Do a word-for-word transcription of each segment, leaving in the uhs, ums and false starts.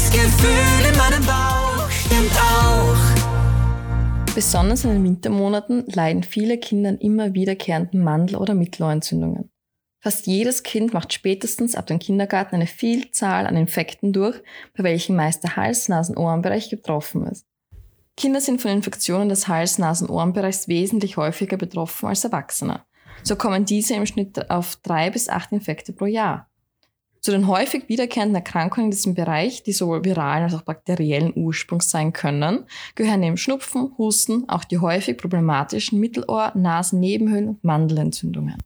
Das Gefühl in meinem Bauch stimmt auch. Besonders in den Wintermonaten leiden viele Kinder an immer wiederkehrenden Mandel- oder Mittelohrentzündungen. Fast jedes Kind macht spätestens ab dem Kindergarten eine Vielzahl an Infekten durch, bei welchen meist der Hals-Nasen-Ohrenbereich betroffen ist. Kinder sind von Infektionen des Hals-Nasen-Ohrenbereichs wesentlich häufiger betroffen als Erwachsene. So kommen diese im Schnitt auf drei bis acht Infekte pro Jahr. Zu den häufig wiederkehrenden Erkrankungen in diesem Bereich, die sowohl viralen als auch bakteriellen Ursprungs sein können, gehören neben Schnupfen, Husten auch die häufig problematischen Mittelohr-, Nasennebenhöhlen- und Mandelentzündungen.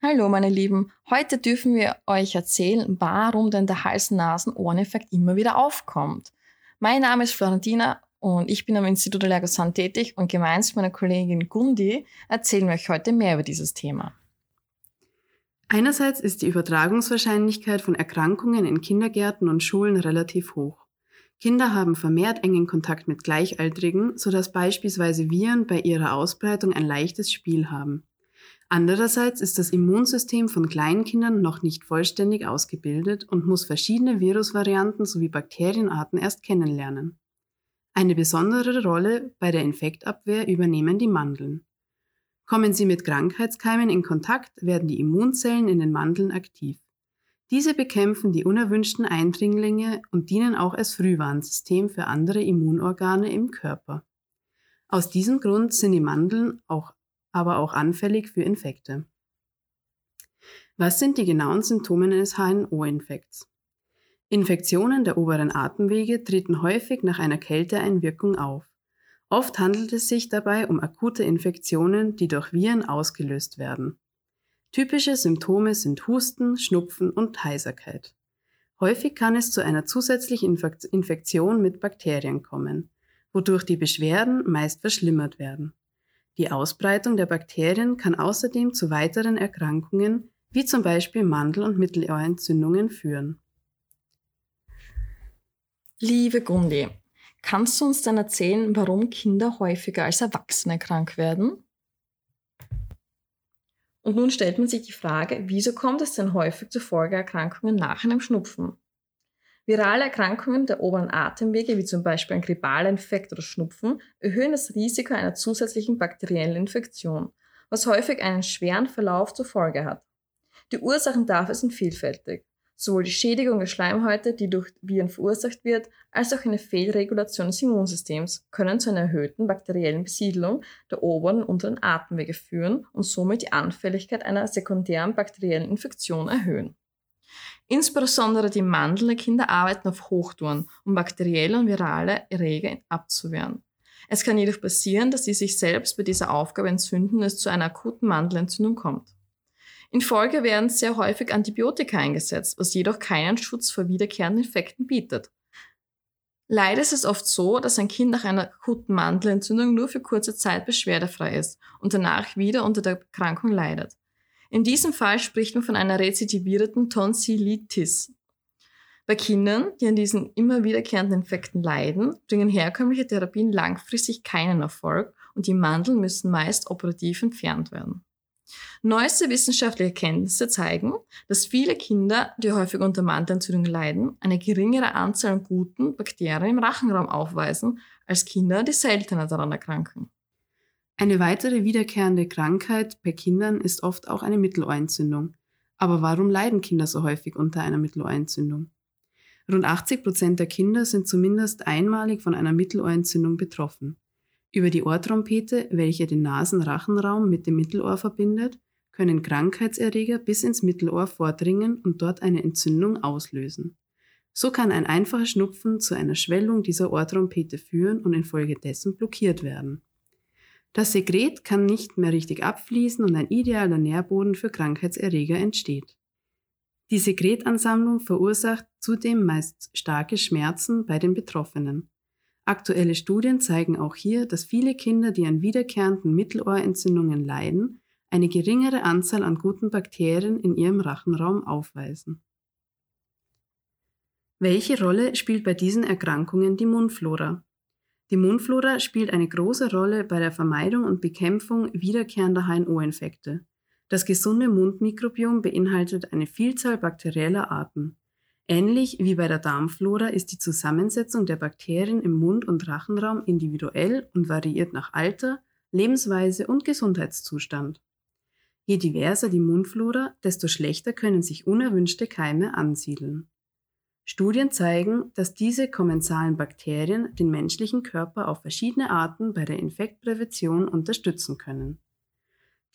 Hallo meine Lieben, heute dürfen wir euch erzählen, warum denn der Hals-Nasen-Ohreneffekt immer wieder aufkommt. Mein Name ist Florentina und ich bin am Institut Lercosan tätig und gemeinsam mit meiner Kollegin Gundi erzählen wir euch heute mehr über dieses Thema. Einerseits ist die Übertragungswahrscheinlichkeit von Erkrankungen in Kindergärten und Schulen relativ hoch. Kinder haben vermehrt engen Kontakt mit Gleichaltrigen, sodass beispielsweise Viren bei ihrer Ausbreitung ein leichtes Spiel haben. Andererseits ist das Immunsystem von Kleinkindern noch nicht vollständig ausgebildet und muss verschiedene Virusvarianten sowie Bakterienarten erst kennenlernen. Eine besondere Rolle bei der Infektabwehr übernehmen die Mandeln. Kommen sie mit Krankheitskeimen in Kontakt, werden die Immunzellen in den Mandeln aktiv. Diese bekämpfen die unerwünschten Eindringlinge und dienen auch als Frühwarnsystem für andere Immunorgane im Körper. Aus diesem Grund sind die Mandeln auch, aber auch anfällig für Infekte. Was sind die genauen Symptome eines H N O-Infekts? Infektionen der oberen Atemwege treten häufig nach einer Kälteeinwirkung auf. Oft handelt es sich dabei um akute Infektionen, die durch Viren ausgelöst werden. Typische Symptome sind Husten, Schnupfen und Heiserkeit. Häufig kann es zu einer zusätzlichen Infektion mit Bakterien kommen, wodurch die Beschwerden meist verschlimmert werden. Die Ausbreitung der Bakterien kann außerdem zu weiteren Erkrankungen, wie zum Beispiel Mandel- und Mittelohrentzündungen, führen. Liebe Gundi, kannst du uns dann erzählen, warum Kinder häufiger als Erwachsene krank werden? Und nun stellt man sich die Frage, wieso kommt es denn häufig zu Folgeerkrankungen nach einem Schnupfen? Virale Erkrankungen der oberen Atemwege, wie zum Beispiel ein grippaler Infekt oder Schnupfen, erhöhen das Risiko einer zusätzlichen bakteriellen Infektion, was häufig einen schweren Verlauf zur Folge hat. Die Ursachen dafür sind vielfältig. Sowohl die Schädigung der Schleimhäute, die durch Viren verursacht wird, als auch eine Fehlregulation des Immunsystems können zu einer erhöhten bakteriellen Besiedlung der oberen und unteren Atemwege führen und somit die Anfälligkeit einer sekundären bakteriellen Infektion erhöhen. Insbesondere die Mandeln der Kinder arbeiten auf Hochtouren, um bakterielle und virale Erreger abzuwehren. Es kann jedoch passieren, dass sie sich selbst bei dieser Aufgabe entzünden und es zu einer akuten Mandelentzündung kommt. In Folge werden sehr häufig Antibiotika eingesetzt, was jedoch keinen Schutz vor wiederkehrenden Infekten bietet. Leider ist es oft so, dass ein Kind nach einer akuten Mandelentzündung nur für kurze Zeit beschwerdefrei ist und danach wieder unter der Erkrankung leidet. In diesem Fall spricht man von einer rezidivierten Tonsillitis. Bei Kindern, die an diesen immer wiederkehrenden Infekten leiden, bringen herkömmliche Therapien langfristig keinen Erfolg und die Mandeln müssen meist operativ entfernt werden. Neueste wissenschaftliche Erkenntnisse zeigen, dass viele Kinder, die häufig unter Mandelentzündung leiden, eine geringere Anzahl an guten Bakterien im Rachenraum aufweisen, als Kinder, die seltener daran erkranken. Eine weitere wiederkehrende Krankheit bei Kindern ist oft auch eine Mittelohrentzündung. Aber warum leiden Kinder so häufig unter einer Mittelohrentzündung? Rund achtzig Prozent der Kinder sind zumindest einmalig von einer Mittelohrentzündung betroffen. Über die Ohrtrompete, welche den Nasenrachenraum mit dem Mittelohr verbindet, können Krankheitserreger bis ins Mittelohr vordringen und dort eine Entzündung auslösen. So kann ein einfacher Schnupfen zu einer Schwellung dieser Ohrtrompete führen und infolgedessen blockiert werden. Das Sekret kann nicht mehr richtig abfließen und ein idealer Nährboden für Krankheitserreger entsteht. Die Sekretansammlung verursacht zudem meist starke Schmerzen bei den Betroffenen. Aktuelle Studien zeigen auch hier, dass viele Kinder, die an wiederkehrenden Mittelohrentzündungen leiden, eine geringere Anzahl an guten Bakterien in ihrem Rachenraum aufweisen. Welche Rolle spielt bei diesen Erkrankungen die Mundflora? Die Mundflora spielt eine große Rolle bei der Vermeidung und Bekämpfung wiederkehrender H N O-Infekte. Das gesunde Mundmikrobiom beinhaltet eine Vielzahl bakterieller Arten. Ähnlich wie bei der Darmflora ist die Zusammensetzung der Bakterien im Mund- und Rachenraum individuell und variiert nach Alter, Lebensweise und Gesundheitszustand. Je diverser die Mundflora, desto schlechter können sich unerwünschte Keime ansiedeln. Studien zeigen, dass diese kommensalen Bakterien den menschlichen Körper auf verschiedene Arten bei der Infektprävention unterstützen können.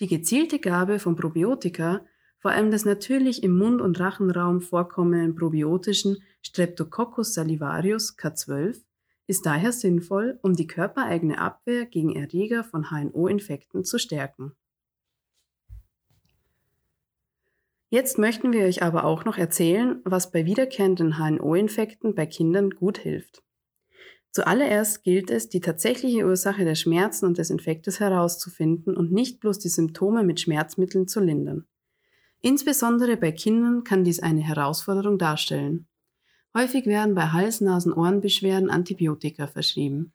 Die gezielte Gabe von Probiotika, vor allem des natürlich im Mund- und Rachenraum vorkommenden probiotischen Streptococcus salivarius K zwölf, ist daher sinnvoll, um die körpereigene Abwehr gegen Erreger von H N O-Infekten zu stärken. Jetzt möchten wir euch aber auch noch erzählen, was bei wiederkehrenden H N O-Infekten bei Kindern gut hilft. Zuallererst gilt es, die tatsächliche Ursache der Schmerzen und des Infektes herauszufinden und nicht bloß die Symptome mit Schmerzmitteln zu lindern. Insbesondere bei Kindern kann dies eine Herausforderung darstellen. Häufig werden bei Hals-Nasen-Ohren-Beschwerden Antibiotika verschrieben.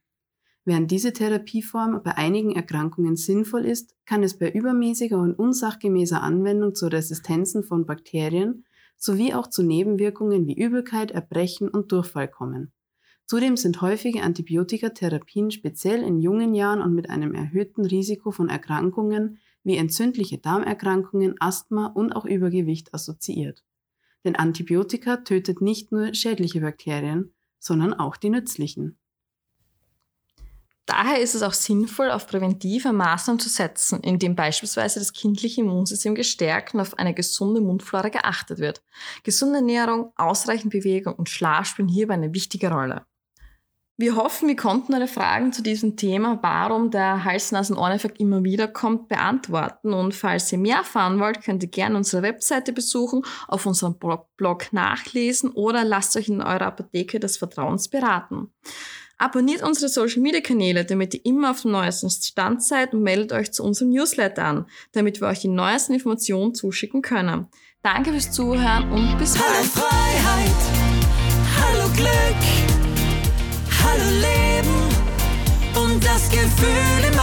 Während diese Therapieform bei einigen Erkrankungen sinnvoll ist, kann es bei übermäßiger und unsachgemäßer Anwendung zu Resistenzen von Bakterien sowie auch zu Nebenwirkungen wie Übelkeit, Erbrechen und Durchfall kommen. Zudem sind häufige Antibiotikatherapien speziell in jungen Jahren und mit einem erhöhten Risiko von Erkrankungen wie entzündliche Darmerkrankungen, Asthma und auch Übergewicht assoziiert. Denn Antibiotika tötet nicht nur schädliche Bakterien, sondern auch die nützlichen. Daher ist es auch sinnvoll, auf präventive Maßnahmen zu setzen, indem beispielsweise das kindliche Immunsystem gestärkt und auf eine gesunde Mundflora geachtet wird. Gesunde Ernährung, ausreichend Bewegung und Schlaf spielen hierbei eine wichtige Rolle. Wir hoffen, wir konnten eure Fragen zu diesem Thema, warum der Hals-Nasen-Ohreneffekt immer wieder kommt, beantworten. Und falls ihr mehr erfahren wollt, könnt ihr gerne unsere Webseite besuchen, auf unserem Blog nachlesen oder lasst euch in eurer Apotheke des Vertrauens beraten. Abonniert unsere Social-Media-Kanäle, damit ihr immer auf dem neuesten Stand seid, und meldet euch zu unserem Newsletter an, damit wir euch die neuesten Informationen zuschicken können. Danke fürs Zuhören und bis bald! Hallo Freiheit, hallo Glück, hallo Leben und das Gefühl im